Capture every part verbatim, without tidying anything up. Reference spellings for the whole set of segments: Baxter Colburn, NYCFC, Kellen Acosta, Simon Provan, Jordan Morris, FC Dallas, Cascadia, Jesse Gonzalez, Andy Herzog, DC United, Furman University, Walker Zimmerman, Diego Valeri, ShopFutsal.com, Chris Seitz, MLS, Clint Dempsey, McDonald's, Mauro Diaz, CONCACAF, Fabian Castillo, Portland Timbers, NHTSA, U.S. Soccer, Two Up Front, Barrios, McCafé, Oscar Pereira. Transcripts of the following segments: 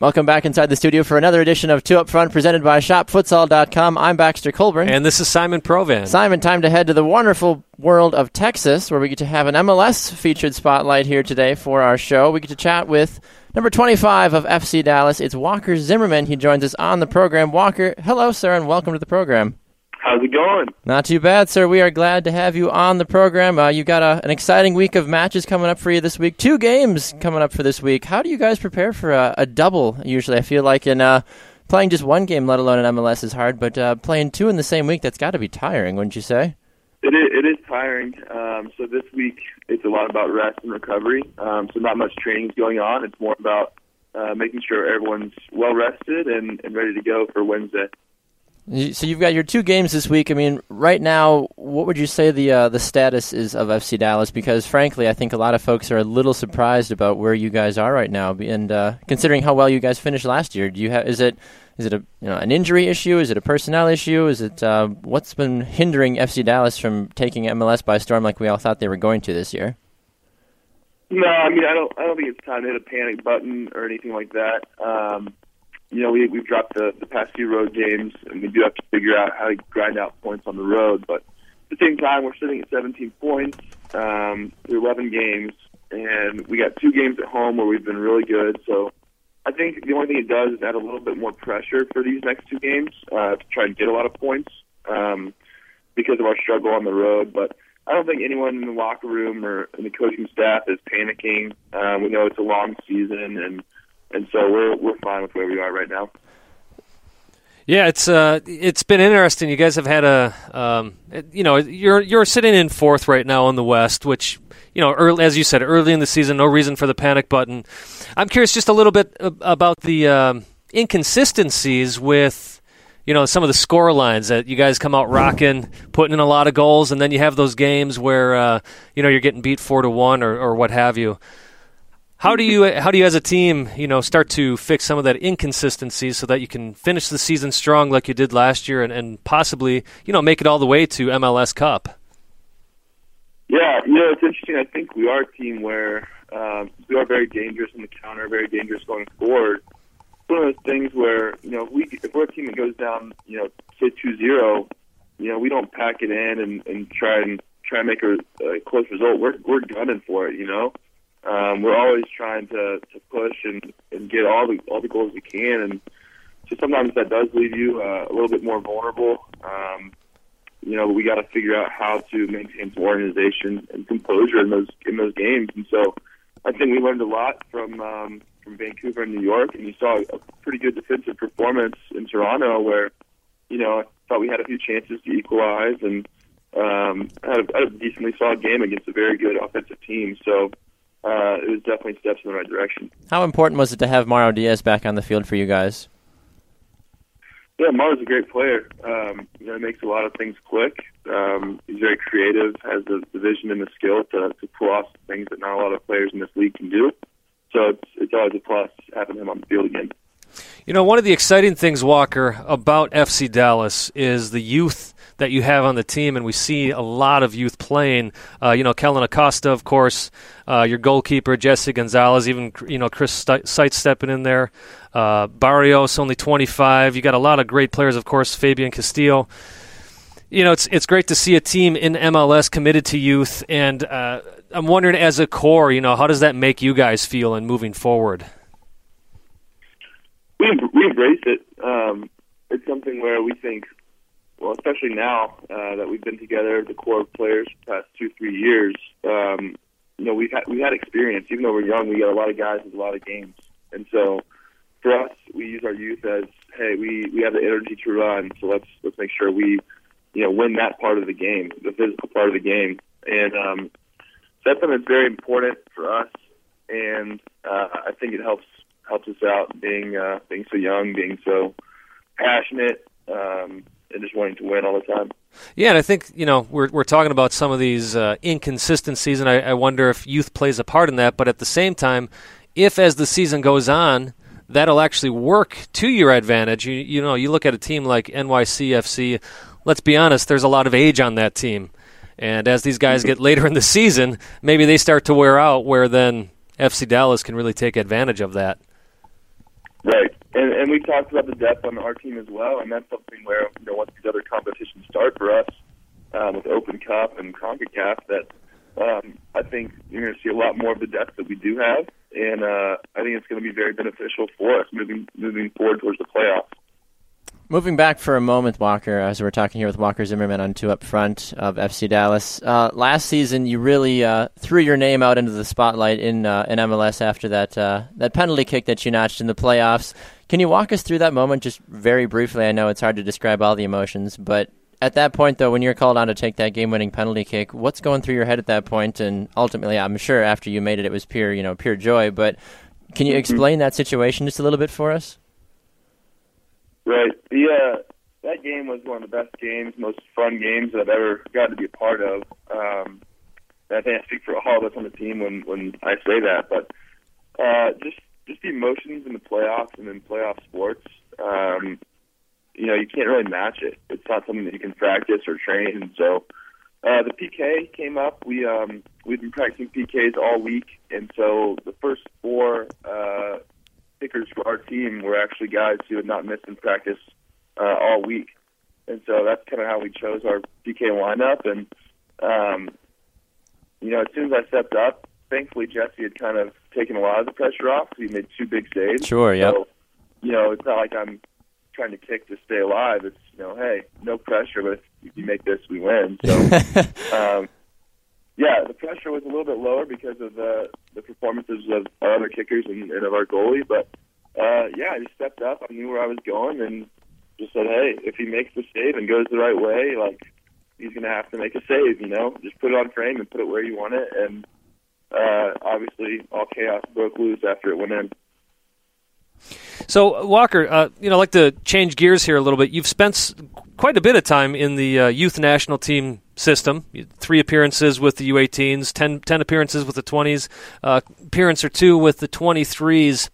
Welcome back inside the studio for another edition of Two Up Front, presented by Shop Futsal dot com. I'm Baxter Colburn. And this is Simon Provan. Simon, time to head to the wonderful world of Texas, where we get to have an M L S featured spotlight here today for our show. We get to chat with number twenty-five of F C Dallas. It's Walker Zimmerman. He joins us on the program. Walker, hello, sir, and welcome to the program. How's it going? Not too bad, sir. We are glad to have you on the program. Uh, you've got a, an exciting week of matches coming up for you this week. Two games coming up for this week. How do you guys prepare for a, a double, usually? I feel like in uh, playing just one game, let alone an M L S, is hard, but uh, playing two in the same week, that's got to be tiring, wouldn't you say? It is, it is tiring. Um, so this week, it's a lot about rest and recovery. Um, so not much training is going on. It's more about uh, making sure everyone's well-rested and, and ready to go for Wednesday. So you've got your two games this week. I mean, right now, what would you say the uh, the status is of F C Dallas? Because, frankly, I think a lot of folks are a little surprised about where you guys are right now. And uh, considering how well you guys finished last year, do you have is it is it a you know an injury issue? Is it a personnel issue? Is it uh, what's been hindering F C Dallas from taking M L S by storm like we all thought they were going to this year? No, I mean, I don't. I don't think it's time to hit a panic button or anything like that. Um, You know, we, we've dropped the, the past few road games, and we do have to figure out how to grind out points on the road. But at the same time, we're sitting at seventeen points um, through eleven games, and we got two games at home where we've been really good. So I think the only thing it does is add a little bit more pressure for these next two games uh, to try and get a lot of points um, because of our struggle on the road. But I don't think anyone in the locker room or in the coaching staff is panicking. Uh, we know it's a long season, and And so we're we're fine with where we are right now. Yeah, it's uh it's been interesting. You guys have had a um you know you're you're sitting in fourth right now in the West, which you know early, as you said early in the season, no reason for the panic button. I'm curious just a little bit about the um, inconsistencies with you know some of the score lines that you guys come out rocking, putting in a lot of goals, and then you have those games where uh, you know you're getting beat four to one or or what have you. How do you, how do you as a team, you know, start to fix some of that inconsistency so that you can finish the season strong like you did last year and, and possibly, you know, make it all the way to M L S Cup? Yeah, you know, it's interesting. I think we are a team where um, we are very dangerous on the counter, very dangerous going forward. It's one of those things where, you know, if, we, if we're a team that goes down, you know, say two zero, you know, we don't pack it in and, and try and try and make a, a close result. We're, we're gunning for it, you know? Um, we're always trying to, to push and, and get all the all the goals we can, and so sometimes that does leave you uh, a little bit more vulnerable. Um, you know, we got to figure out how to maintain some organization and composure in those in those games. And so, I think we learned a lot from um, from Vancouver and New York, and you saw a pretty good defensive performance in Toronto, where you know I thought we had a few chances to equalize, and um, had, a, had a decently solid game against a very good offensive team. So. Uh, it was definitely steps in the right direction. How important was it to have Mauro Diaz back on the field for you guys? Yeah, Mauro's a great player. Um, you know, he makes a lot of things click. Um, he's very creative, has the, the vision and the skill to, to pull off things that not a lot of players in this league can do. So it's, it's always a plus having him on the field again. You know, one of the exciting things, Walker, about F C Dallas is the youth that you have on the team, and we see a lot of youth playing. Uh, you know, Kellen Acosta, of course, uh, your goalkeeper, Jesse Gonzalez, even, you know, Chris Seitz stepping in there. Uh, Barrios, only twenty-five. You got a lot of great players, of course, Fabian Castillo. You know, it's it's great to see a team in M L S committed to youth, and uh, I'm wondering, as a core, you know, how does that make you guys feel in moving forward? embrace it. Um, it's something where we think, well, especially now uh, that we've been together, the core of players for the past two, three years, um, you know, we've had, we've had experience. Even though we're young, we got a lot of guys with a lot of games. And so for us, we use our youth as, hey, we, we have the energy to run, so let's let's make sure we, you know, win that part of the game, the physical part of the game. And um, that's something that's very important for us, and uh, I think it helps helps us out being uh, being so young, being so passionate, um, and just wanting to win all the time. Yeah, and I think, you know, we're we're talking about some of these uh, inconsistencies, and I, I wonder if youth plays a part in that. But at the same time, if as the season goes on, that'll actually work to your advantage. You, you know, you look at a team like N Y C F C, let's be honest, there's a lot of age on that team. And as these guys get later in the season, maybe they start to wear out, where then F C Dallas can really take advantage of that. Right. And, and we've talked about the depth on our team as well, and that's something where, you know, once these other competitions start for us um, with Open Cup and CONCACAF, that um, I think you're going to see a lot more of the depth that we do have. And uh, I think it's going to be very beneficial for us moving moving forward towards the playoffs. Moving back for a moment, Walker, as we're talking here with Walker Zimmerman on Two Up Front of F C Dallas. Uh, last season, you really uh, threw your name out into the spotlight in uh, in M L S after that uh, that penalty kick that you notched in the playoffs. Can you walk us through that moment just very briefly? I know it's hard to describe all the emotions, but at that point, though, when you're called on to take that game-winning penalty kick, what's going through your head at that point? And ultimately, I'm sure after you made it, it was pure, you know, pure joy. But can you explain that situation just a little bit for us? Right. Yeah, that game was one of the best games, most fun games that I've ever gotten to be a part of. Um, I think I speak for all of us on the team when, when I say that. But uh, just just the emotions in the playoffs and in playoff sports. Um, You know, you can't really match it. It's not something that you can practice or train. And so uh, the P K came up. We, um, we've been practicing P Ks all week. And so the first four uh, kickers for our team were actually guys who had not missed in practice uh, all week. And so that's kind of how we chose our P K lineup. And, um, you know, as soon as I stepped up, thankfully Jesse had kind of taken a lot of the pressure off. He made two big saves. Sure, yeah. So, you know, it's not like I'm trying to kick to stay alive. It's, you know, hey, no pressure, but if you make this, we win. So, um, yeah, the pressure was a little bit lower because of uh, the performances of our other kickers and, and of our goalie. But, uh, yeah, I just stepped up. I knew where I was going and just said, hey, if he makes the save and goes the right way, like, he's going to have to make a save, you know? Just put it on frame and put it where you want it. And, uh, obviously, all chaos broke loose after it went in. So, Walker, uh, you know, I'd like to change gears here a little bit. You've spent quite a bit of time in the uh, youth national team system, three appearances with the U eighteens, ten, ten appearances with the twenties, uh, appearance or two with the twenty-threes.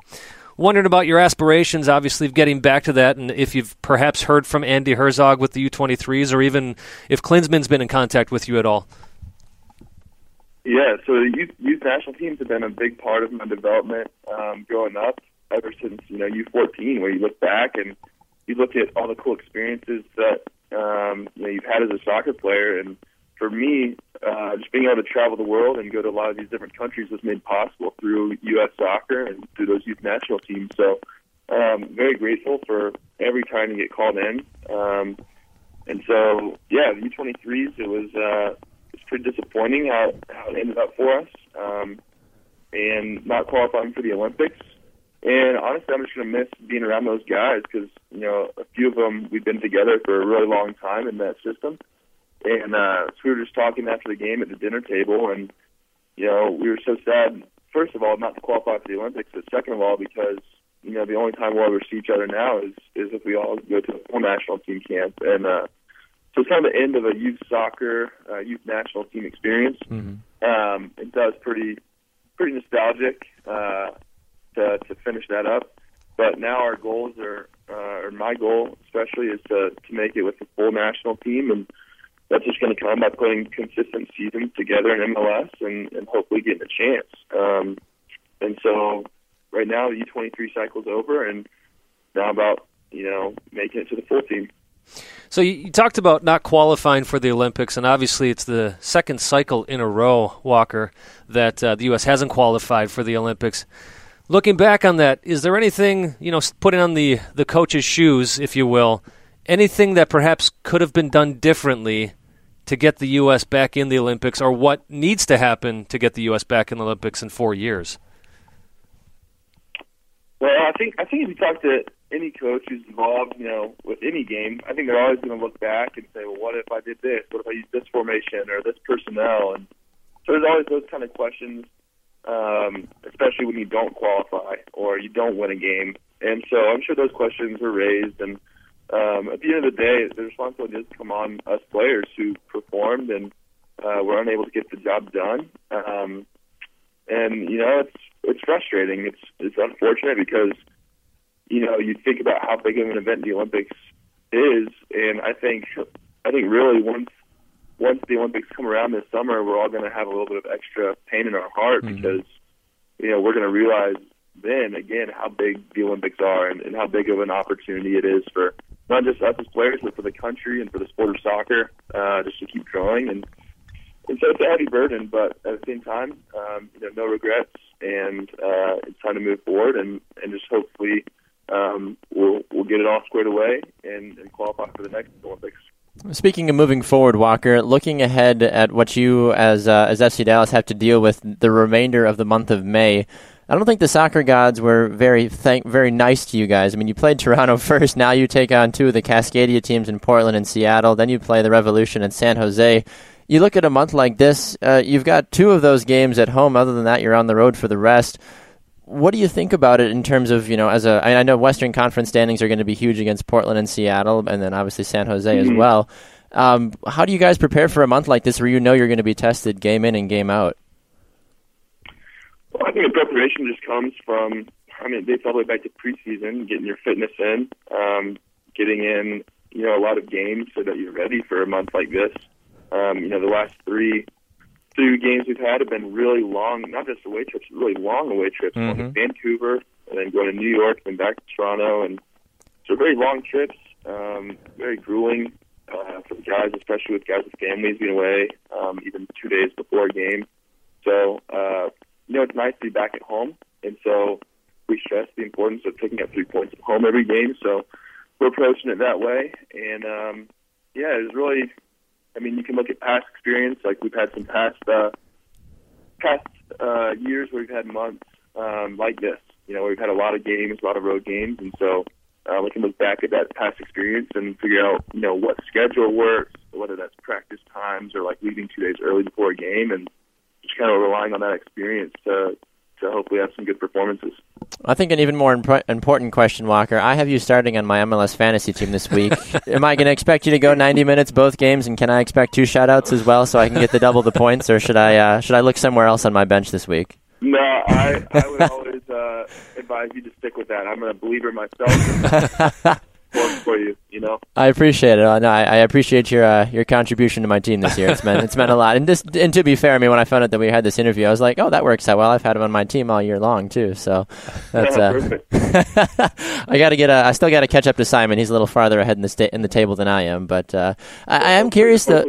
Wondering about your aspirations, obviously, of getting back to that, and if you've perhaps heard from Andy Herzog with the U twenty-threes, or even if Klinsmann's been in contact with you at all. Yeah, so the youth, youth national teams have been a big part of my development um, growing up. Ever since, you know, U fourteen, where you look back and you look at all the cool experiences that um, you know, you've had as a soccer player. And for me, uh, just being able to travel the world and go to a lot of these different countries was made possible through U S Soccer and through those youth national teams. So um, very grateful for every time you get called in. Um, and so, yeah, the U twenty-threes, it was, uh, it was pretty disappointing how, how it ended up for us um, and not qualifying for the Olympics. And honestly, I'm just going to miss being around those guys because, you know, a few of them, we've been together for a really long time in that system. And uh, so we were just talking after the game at the dinner table, and, you know, we were so sad, first of all, not to qualify for the Olympics, but second of all, because, you know, the only time we'll ever see each other now is, is if we all go to a full national team camp. And uh, so it's kind of the end of a youth soccer, uh, youth national team experience. Mm-hmm. Um, it does pretty, pretty nostalgic. Uh To, to finish that up, but now our goals are, uh, or my goal especially, is to, to make it with the full national team, and that's just going to come by putting consistent seasons together in M L S and, and hopefully getting a chance. Um, and so right now the U twenty-three cycle's over, and now about, you know, making it to the full team. So you, you talked about not qualifying for the Olympics, and obviously it's the second cycle in a row, Walker, that uh, the U S hasn't qualified for the Olympics. looking back on that, is there anything, you know, putting on the, the coach's shoes, if you will, anything that perhaps could have been done differently to get the U S back in the Olympics, or what needs to happen to get the U S back in the Olympics in four years? Well, I think I think if you talk to any coach who's involved, you know, with any game, I think they're always going to look back and say, well, what if I did this? What if I used this formation or this personnel? And so there's always those kind of questions, um, especially when you don't qualify or you don't win a game. And so I'm sure those questions were raised. And um, at the end of the day, the responsibility does come on us players who performed and uh, were unable to get the job done. Um, and, you know, it's it's frustrating. It's it's unfortunate because, you know, you think about how big of an event the Olympics is, and I think I think really once once the Olympics come around this summer, we're all going to have a little bit of extra pain in our heart mm-hmm. because, you know, we're going to realize then, again, how big the Olympics are and, and how big of an opportunity it is for not just us as players, but for the country and for the sport of soccer uh, just to keep growing. And, and so it's a heavy burden, but at the same time, um, you know, no regrets, and uh, it's time to move forward and, and just hopefully – Um, we'll we'll get it all squared away and, and qualify for the next Olympics. Speaking of moving forward, Walker, looking ahead at what you as uh, as F C Dallas have to deal with the remainder of the month of May, I don't think the soccer gods were very thank very nice to you guys. I mean, you played Toronto first. Now you take on two of the Cascadia teams in Portland and Seattle. Then you play the Revolution in San Jose. You look at a month like this, uh, you've got two of those games at home. Other than that, you're on the road for the rest. What do you think about it in terms of, you know, as a, I know Western Conference standings are going to be huge against Portland and Seattle, and then obviously San Jose mm-hmm. as well. Um, how do you guys prepare for a month like this where you know you're going to be tested game in and game out? Well, I think the preparation just comes from, I mean, it dates all the way back to preseason, getting your fitness in, um, getting in, you know, a lot of games so that you're ready for a month like this. Um, you know, the last three Two games we've had have been really long, not just away trips, really long away trips. Mm-hmm. Going to Vancouver, and then going to New York, and back to Toronto, and so very long trips, um, very grueling uh, for the guys, especially with guys with families being away, um, even two days before a game. So uh, you know, it's nice to be back at home, and so we stress the importance of picking up three points at home every game. So we're approaching it that way, and um, yeah, it's really. I mean, you can look at past experience. Like we've had some past uh, past uh, years where we've had months um, like this. You know, where we've had a lot of games, a lot of road games, and so uh, we can look back at that past experience and figure out, you know, what schedule works, whether that's practice times or like leaving two days early before a game, and just kind of relying on that experience to to hopefully have some good performances. I think an even more imp- important question, Walker. I have you starting on my M L S fantasy team this week. Am I going to expect you to go ninety minutes both games, and can I expect two shutouts as well so I can get the double the points, or should I uh, should I look somewhere else on my bench this week? No, I, I would always uh, advise you to stick with that. I'm a believer myself. For you, you know. I appreciate it. No, I, I appreciate your uh, your contribution to my team this year. It's meant it's meant a lot. And just and to be fair, I mean, when I found out that we had this interview, I was like, oh, that works out well. I've had him on my team all year long too. So that's uh, I got to get. A, I still got to catch up to Simon. He's a little farther ahead in the sta- in the table than I am. But uh, I, I am curious though.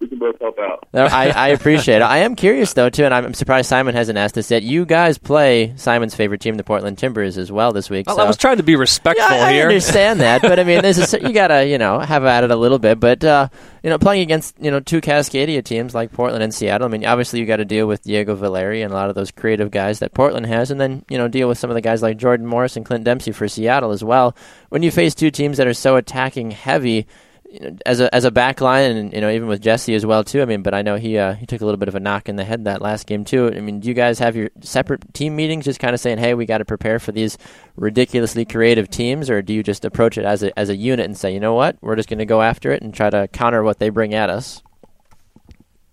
We can both help out. I, I appreciate it. I am curious though too, and I'm surprised Simon hasn't asked us yet. You guys play Simon's favorite team, the Portland Timbers, as well this week. Well, so. I was trying to be respectful yeah, I, here. I understand that, but I mean, there's a, you gotta you know have at it a little bit. But uh, you know, playing against you know two Cascadia teams like Portland and Seattle. I mean, obviously you got to deal with Diego Valeri and a lot of those creative guys that Portland has, and then you know deal with some of the guys like Jordan Morris and Clint Dempsey for Seattle as well. When you face two teams that are so attacking heavy. You know, as a as a back line, and you know even with Jesse as well too. I mean, but I know he uh, he took a little bit of a knock in the head that last game too. I mean, do you guys have your separate team meetings, just kind of saying, hey, we got to prepare for these ridiculously creative teams, or do you just approach it as a as a unit and say, you know what, we're just going to go after it and try to counter what they bring at us?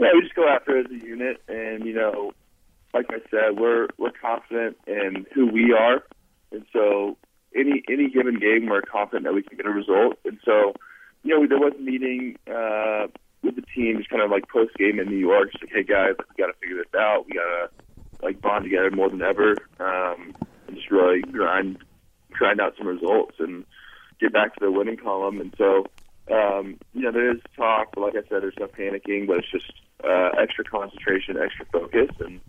Yeah, we just go after it as a unit, and you know, like I said, we're we're confident in who we are, and so any any given game, we're confident that we can get a result, and so. You know, there was a meeting uh, with the team, just kind of like post game in New York. Just like, hey guys, we got to figure this out. We got to like bond together more than ever, um, and just really grind, grind out some results and get back to the winning column. And so, um, you know, there is talk, but like I said, there's no panicking, but it's just uh, extra concentration, extra focus, and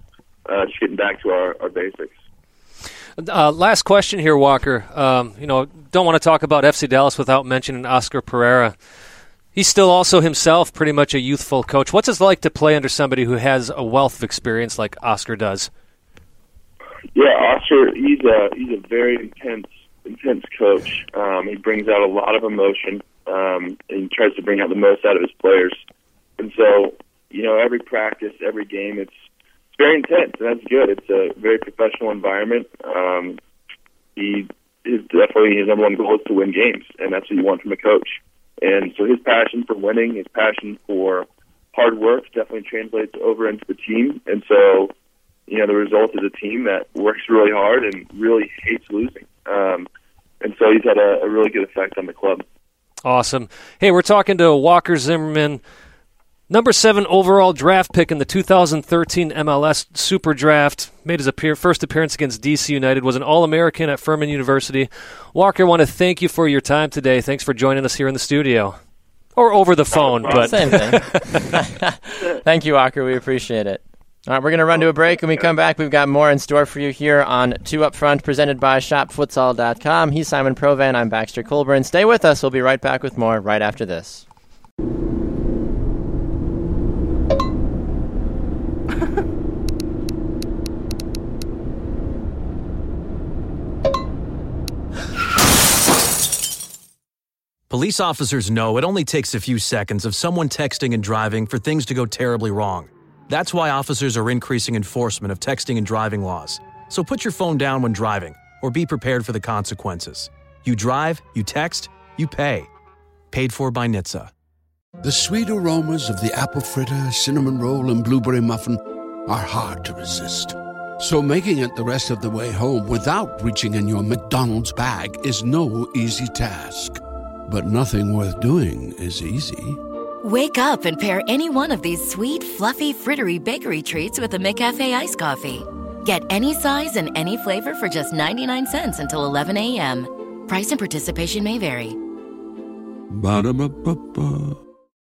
uh, just getting back to our, our basics. Uh, last question here, Walker. Um, you know, don't want to talk about F C Dallas without mentioning Oscar Pereira. He's still also himself pretty much a youthful coach. What's it like to play under somebody who has a wealth of experience like Oscar does? Yeah, Oscar, he's a he's a very intense intense coach. Um, he brings out a lot of emotion, um, and he tries to bring out the most out of his players. And so, you know, every practice, every game, it's it's very intense, and that's good. It's a very professional environment. Um, he is definitely his number one goal is to win games, and that's what you want from a coach. And so his passion for winning, his passion for hard work definitely translates over into the team. And so, you know, the result is a team that works really hard and really hates losing. Um, and so he's had a, a really good effect on the club. Awesome. Hey, we're talking to Walker Zimmerman, number seven overall draft pick in the two thousand thirteen M L S Super Draft. Made his appear, first appearance against D C United, was an All-American at Furman University. Walker, I want to thank you for your time today. Thanks for joining us here in the studio. Or over the phone. No but Same thing. Thank you, Walker. We appreciate it. All right, we're going to run to a break. When we come back, we've got more in store for you here on Two Up Front, presented by Shop Futsal dot com. He's Simon Provan. I'm Baxter Colburn. Stay with us. We'll be right back with more right after this. Police officers know it only takes a few seconds of someone texting and driving for things to go terribly wrong. That's why officers are increasing enforcement of texting and driving laws. So put your phone down when driving, or be prepared for the consequences. You drive, you text, you pay. Paid for by N H T S A. The sweet aromas of the apple fritter, cinnamon roll, and blueberry muffin are hard to resist. So making it the rest of the way home without reaching in your McDonald's bag is no easy task. But nothing worth doing is easy. Wake up and pair any one of these sweet, fluffy, frittery bakery treats with a McCafé iced coffee. Get any size and any flavor for just ninety-nine cents until eleven a.m. Price and participation may vary. Ba-da-ba-ba-ba.